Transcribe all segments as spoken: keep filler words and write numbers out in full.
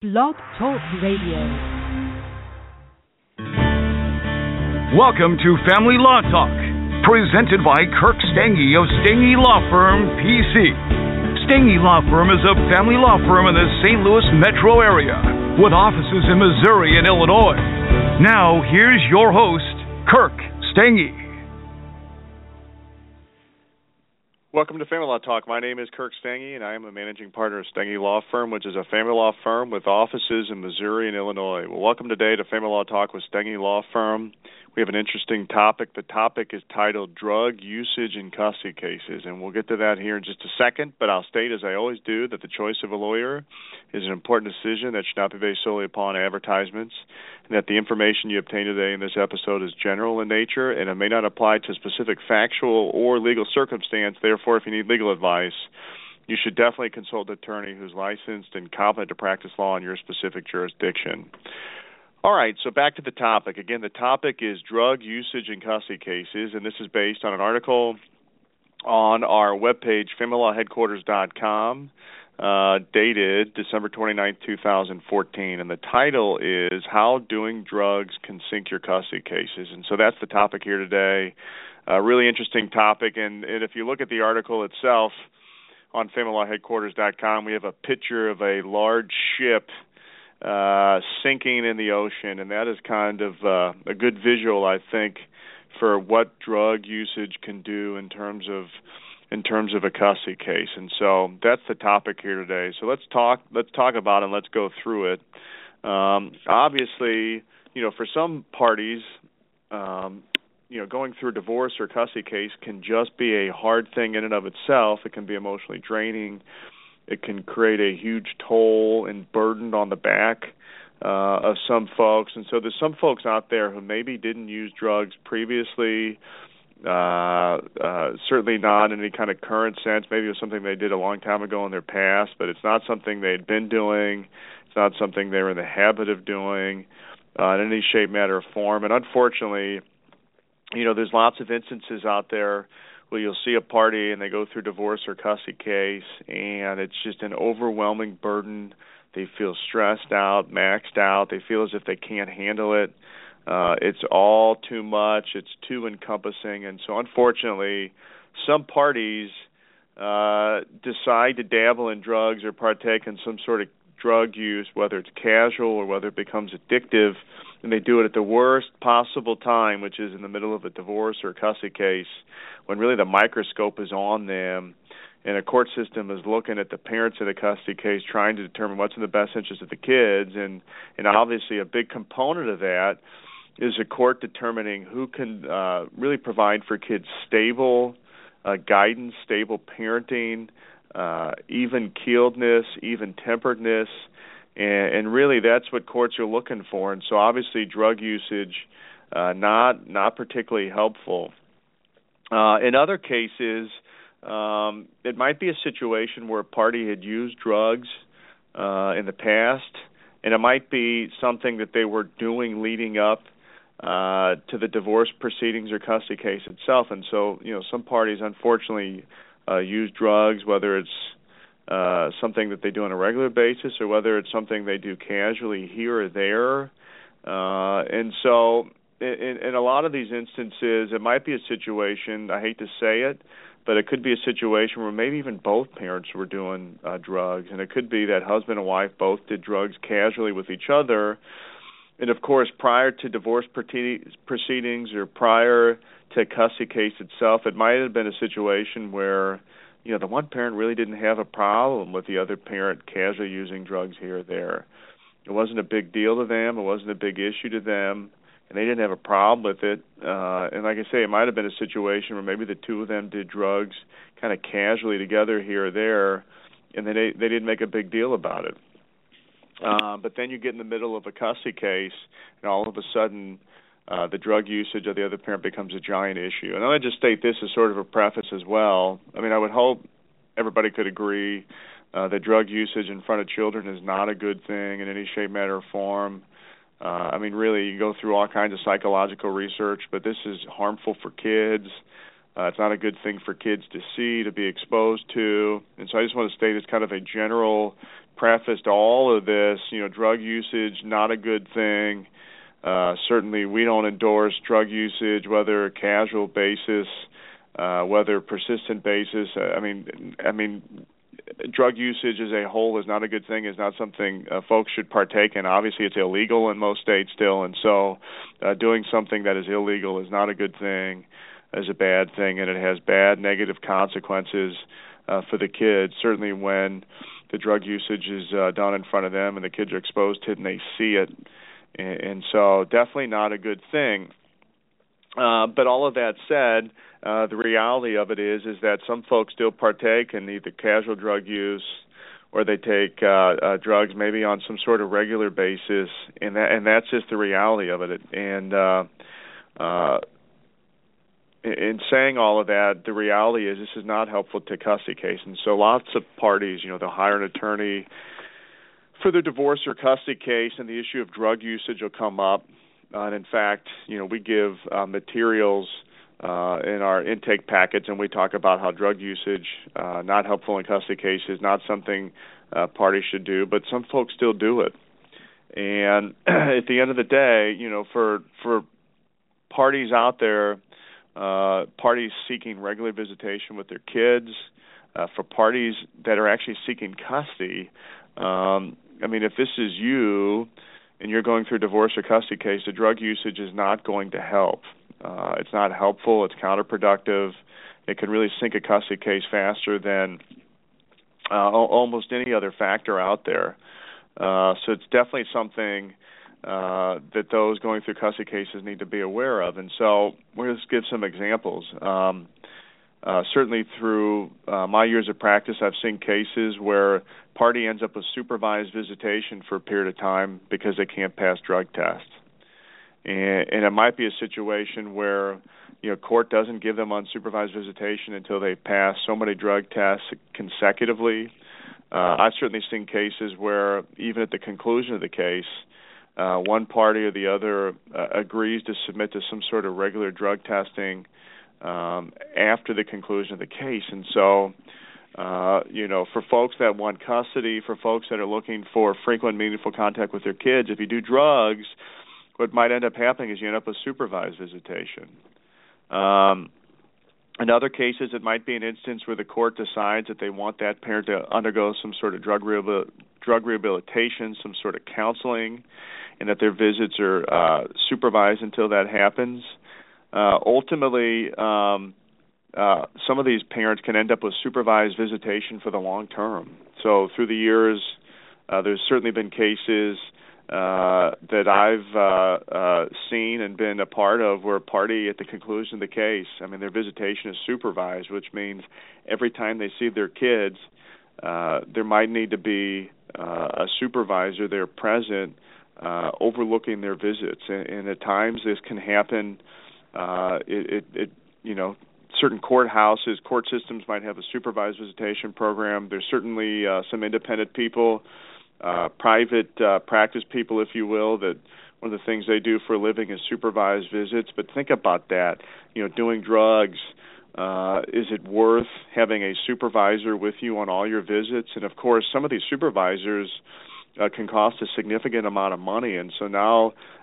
Blog Talk Radio. Welcome to Family Law Talk, presented by Kirk Stange of Stange Law Firm P C. Stange Law Firm is a family law firm in the Saint Louis metro area, with offices in Missouri and Illinois. Now, here's your host, Kirk Stange. Welcome to Family Law Talk. My name is Kirk Stange, and I am the managing partner of Stange Law Firm, which is a family law firm with offices in Missouri and Illinois. Well, welcome today to Family Law Talk with Stange Law Firm. We have an interesting topic. The topic is titled Drug Usage in Custody Cases, and we'll get to that here in just a second, but I'll state, as I always do, that the choice of a lawyer is an important decision that should not be based solely upon advertisements, and that the information you obtain today in this episode is general in nature, and it may not apply to specific factual or legal circumstance. Therefore, if you need legal advice, you should definitely consult an attorney who's licensed and competent to practice law in your specific jurisdiction. All right, so back to the topic. Again, the topic is drug usage in custody cases, and this is based on an article on our webpage, family law headquarters dot com, uh, dated December twenty-ninth, two thousand fourteen, and the title is How Doing Drugs Can Sink Your Custody Cases. And so that's the topic here today, a really interesting topic, and, and if you look at the article itself on family law headquarters dot com, we have a picture of a large ship Uh, sinking in the ocean, and that is kind of uh, a good visual, I think, for what drug usage can do in terms of in terms of a custody case. And so that's the topic here today. So let's talk let's talk about it. And let's go through it. Um, obviously, you know, for some parties, um, you know, going through a divorce or custody case can just be a hard thing in and of itself. It can be emotionally draining. It can create a huge toll and burden on the back uh, of some folks. And so there's some folks out there who maybe didn't use drugs previously, uh, uh, certainly not in any kind of current sense. Maybe it was something they did a long time ago in their past, but it's not something they'd been doing. It's not something they were in the habit of doing uh, in any shape, matter, or form. And unfortunately, you know, there's lots of instances out there where you'll see a party and they go through divorce or custody case, and it's just an overwhelming burden. They feel stressed out, maxed out. They feel as if they can't handle it. Uh, it's all too much. It's too encompassing. And so, unfortunately, some parties uh, decide to dabble in drugs or partake in some sort of drug use, whether it's casual or whether it becomes addictive, and they do it at the worst possible time, which is in the middle of a divorce or custody case, when really the microscope is on them and a court system is looking at the parents of the custody case, trying to determine what's in the best interest of the kids. And, and obviously a big component of that is a court determining who can uh, really provide for kids stable uh, guidance, stable parenting, Uh, even-keeledness, even-temperedness, and, and really that's what courts are looking for. And so obviously drug usage, uh, not not particularly helpful. Uh, in other cases, um, it might be a situation where a party had used drugs uh, in the past, and it might be something that they were doing leading up uh, to the divorce proceedings or custody case itself. And so, you know, some parties, unfortunately, Uh, use drugs, whether it's uh, something that they do on a regular basis or whether it's something they do casually here or there. Uh, and so in, in a lot of these instances, it might be a situation, I hate to say it, but it could be a situation where maybe even both parents were doing uh, drugs. And it could be that husband and wife both did drugs casually with each other. And, of course, prior to divorce proceedings or prior to a custody case itself, it might have been a situation where, you know, the one parent really didn't have a problem with the other parent casually using drugs here or there. It wasn't a big deal to them. It wasn't a big issue to them, and they didn't have a problem with it. Uh, and like I say, it might have been a situation where maybe the two of them did drugs kind of casually together here or there, and then they, they didn't make a big deal about it. Uh, but then you get in the middle of a custody case, and all of a sudden uh, the drug usage of the other parent becomes a giant issue. And I would just state this as sort of a preface as well. I mean, I would hope everybody could agree uh, that drug usage in front of children is not a good thing in any shape, matter, or form. Uh, I mean, really, you go through all kinds of psychological research, but this is harmful for kids. Uh, it's not a good thing for kids to see, to be exposed to. And so I just want to state it's kind of a general prefaced all of this, you know, drug usage, not a good thing. Uh, certainly we don't endorse drug usage, whether casual basis, uh, whether persistent basis. I mean, I mean, drug usage as a whole is not a good thing. It's not something uh, folks should partake in. Obviously, it's illegal in most states still, and so uh, doing something that is illegal is not a good thing, is a bad thing, and it has bad negative consequences uh, for the kids, certainly when the drug usage is uh, done in front of them and the kids are exposed to it and they see it. And so definitely not a good thing. Uh, but all of that said, uh, the reality of it is is that some folks still partake in either casual drug use or they take uh, uh, drugs maybe on some sort of regular basis, and that, and that's just the reality of it. And uh, uh, in saying all of that, the reality is this is not helpful to custody cases. And so lots of parties, you know, they'll hire an attorney for their divorce or custody case, and the issue of drug usage will come up. Uh, and in fact, you know, we give uh, materials uh, in our intake packets, and we talk about how drug usage, uh, not helpful in custody cases, not something uh, parties should do, but some folks still do it. And at the end of the day, you know, for for parties out there, uh, parties seeking regular visitation with their kids, uh, for parties that are actually seeking custody, um, I mean, if this is you and you're going through a divorce or custody case, the drug usage is not going to help. Uh, it's not helpful. It's counterproductive. It can really sink a custody case faster than uh, almost any other factor out there. Uh, so it's definitely something uh, that those going through custody cases need to be aware of. And so we'll just give some examples. Um, Uh, certainly through uh, my years of practice, I've seen cases where party ends up with supervised visitation for a period of time because they can't pass drug tests. And, and it might be a situation where, you know, court doesn't give them unsupervised visitation until they pass so many drug tests consecutively. Uh, I've certainly seen cases where even at the conclusion of the case, uh, one party or the other uh, agrees to submit to some sort of regular drug testing Um, after the conclusion of the case. And so, uh, you know, for folks that want custody, for folks that are looking for frequent, meaningful contact with their kids, if you do drugs, what might end up happening is you end up with supervised visitation. Um, in other cases, it might be an instance where the court decides that they want that parent to undergo some sort of drug rehabil- drug rehabilitation, some sort of counseling, and that their visits are uh, supervised until that happens. Uh, ultimately, um, uh, some of these parents can end up with supervised visitation for the long term. So through the years, uh, there's certainly been cases uh, that I've uh, uh, seen and been a part of where a party at the conclusion of the case, I mean, their visitation is supervised, which means every time they see their kids, uh, there might need to be uh, a supervisor there present uh, overlooking their visits. And, and at times this can happen. Uh, it, it, it, you know, certain courthouses, court systems might have a supervised visitation program. There's certainly uh, some independent people, uh, private uh, practice people, if you will, that one of the things they do for a living is supervised visits. But think about that. You know, doing drugs, uh, is it worth having a supervisor with you on all your visits? And, of course, some of these supervisors Uh, can cost a significant amount of money, and so now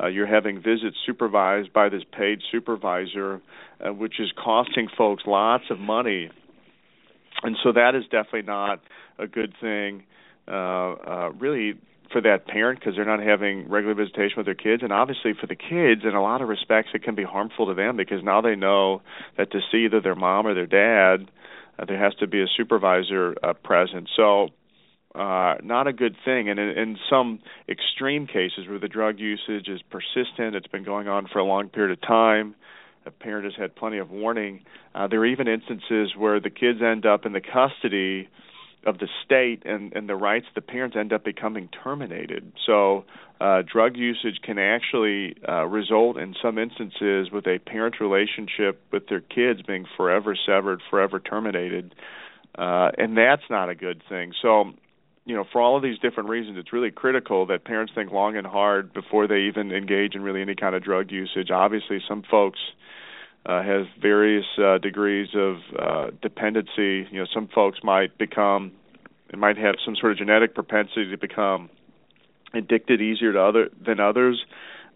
uh, you're having visits supervised by this paid supervisor, uh, which is costing folks lots of money, and so that is definitely not a good thing, uh, uh, really, for that parent, because they're not having regular visitation with their kids, and obviously for the kids, in a lot of respects, it can be harmful to them, because now they know that to see either their mom or their dad, uh, there has to be a supervisor uh, present. So Uh, not a good thing, and in, in some extreme cases where the drug usage is persistent, it's been going on for a long period of time, a parent has had plenty of warning, uh, there are even instances where the kids end up in the custody of the state, and, and the rights of the parents end up becoming terminated. So uh, drug usage can actually uh, result in some instances with a parent relationship with their kids being forever severed, forever terminated, uh, and that's not a good thing. So you know, for all of these different reasons, it's really critical that parents think long and hard before they even engage in really any kind of drug usage. Obviously, some folks uh, have various uh, degrees of uh, dependency. You know, some folks might become They might have some sort of genetic propensity to become addicted easier to other than others.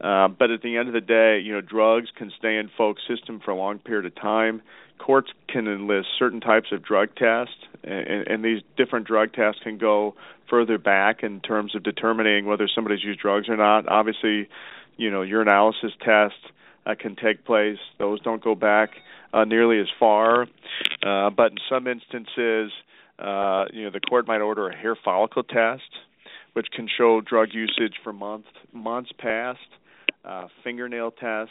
Uh, but at the end of the day, you know, drugs can stay in folks' system for a long period of time. Courts can enlist certain types of drug tests, and, and these different drug tests can go further back in terms of determining whether somebody's used drugs or not. Obviously, you know, urinalysis tests uh, can take place. Those don't go back uh, nearly as far. Uh, but in some instances, uh, you know, the court might order a hair follicle test, which can show drug usage for month, months past. Uh, fingernail tests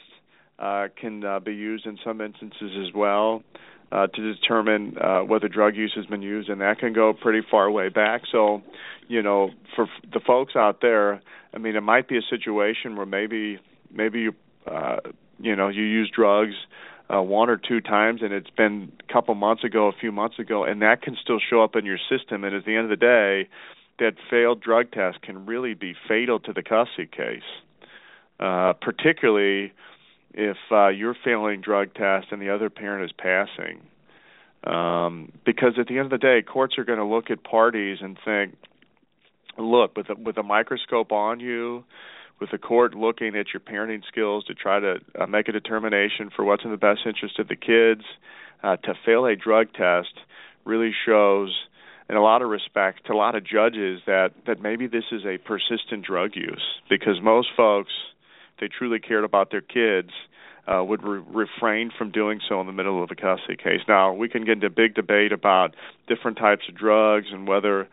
uh, can uh, be used in some instances as well uh, to determine uh, whether drug use has been used, and that can go pretty far way back. So, you know, for f- the folks out there, I mean, it might be a situation where maybe, maybe you, uh, you know, you use drugs uh, one or two times, and it's been a couple months ago, a few months ago, and that can still show up in your system. And at the end of the day, that failed drug test can really be fatal to the custody case. Uh, particularly if uh, you're failing drug tests and the other parent is passing. Um, because at the end of the day, courts are going to look at parties and think, look, with a, with a microscope on you, with the court looking at your parenting skills to try to uh, make a determination for what's in the best interest of the kids, uh, to fail a drug test really shows, in a lot of respects, to a lot of judges that, that maybe this is a persistent drug use, because most folks, they truly cared about their kids, uh, would re- refrain from doing so in the middle of a custody case. Now, we can get into a big debate about different types of drugs and whether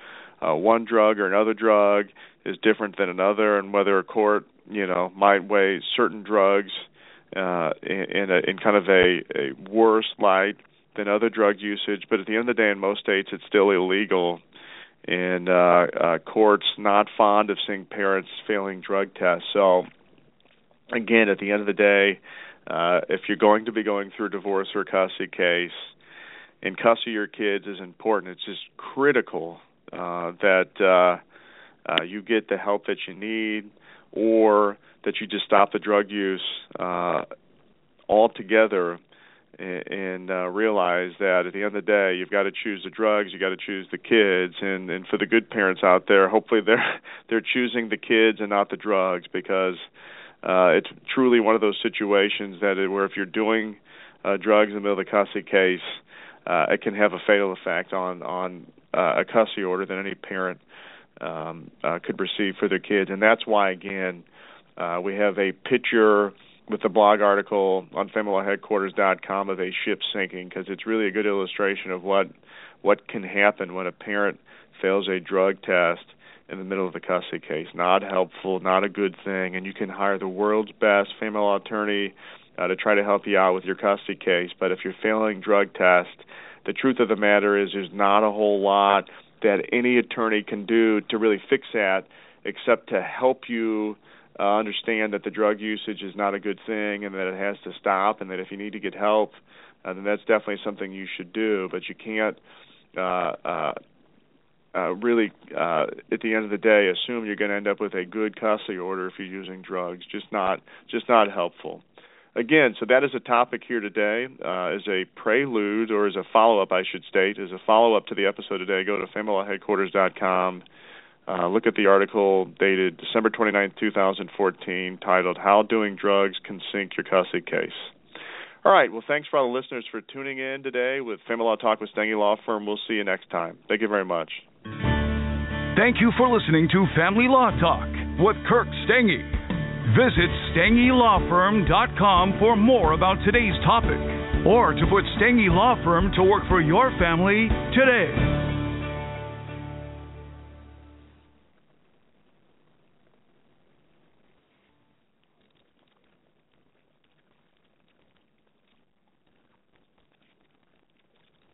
uh, one drug or another drug is different than another, and whether a court, you know, might weigh certain drugs uh, in, in, a, in kind of a, a worse light than other drug usage. But at the end of the day, in most states, it's still illegal. And uh, uh, courts not fond of seeing parents failing drug tests. So, again, at the end of the day, uh, if you're going to be going through a divorce or a custody case, and custody of your kids is important. It's just critical uh, that uh, uh, you get the help that you need, or that you just stop the drug use uh, altogether and, and uh, realize that at the end of the day, you've got to choose the drugs, you've got to choose the kids. And, and for the good parents out there, hopefully they're they're choosing the kids and not the drugs, because Uh, it's truly one of those situations that it, where if you're doing uh, drugs in the middle of the custody case, uh, it can have a fatal effect on, on uh, a custody order that any parent um, uh, could receive for their kids. And that's why, again, uh, we have a picture with the blog article on family law headquarters dot com of a ship sinking, because it's really a good illustration of what what can happen when a parent fails a drug test in the middle of the custody case. Not helpful, not a good thing, and you can hire the world's best family law attorney uh, to try to help you out with your custody case. But if you're failing drug tests, the truth of the matter is there's not a whole lot that any attorney can do to really fix that, except to help you uh, understand that the drug usage is not a good thing, and that it has to stop, and that if you need to get help, uh, then that's definitely something you should do. But you can't uh, uh, Uh, really, uh, at the end of the day, assume you're going to end up with a good custody order if you're using drugs. Just not, just not helpful. Again, so that is a topic here today. Uh, as a prelude, or as a follow-up, I should state, as a follow-up to the episode today, go to family law headquarters dot com. Uh, look at the article dated December twenty-ninth, two thousand fourteen, titled "How Doing Drugs Can Sink Your Custody Case." All right. Well, thanks for all the listeners for tuning in today with Family Law Talk with Stange Law Firm. We'll see you next time. Thank you very much. Thank you for listening to Family Law Talk with Kirk Stange. Visit Stange Law Firm dot com for more about today's topic, or to put Stange Law Firm to work for your family today.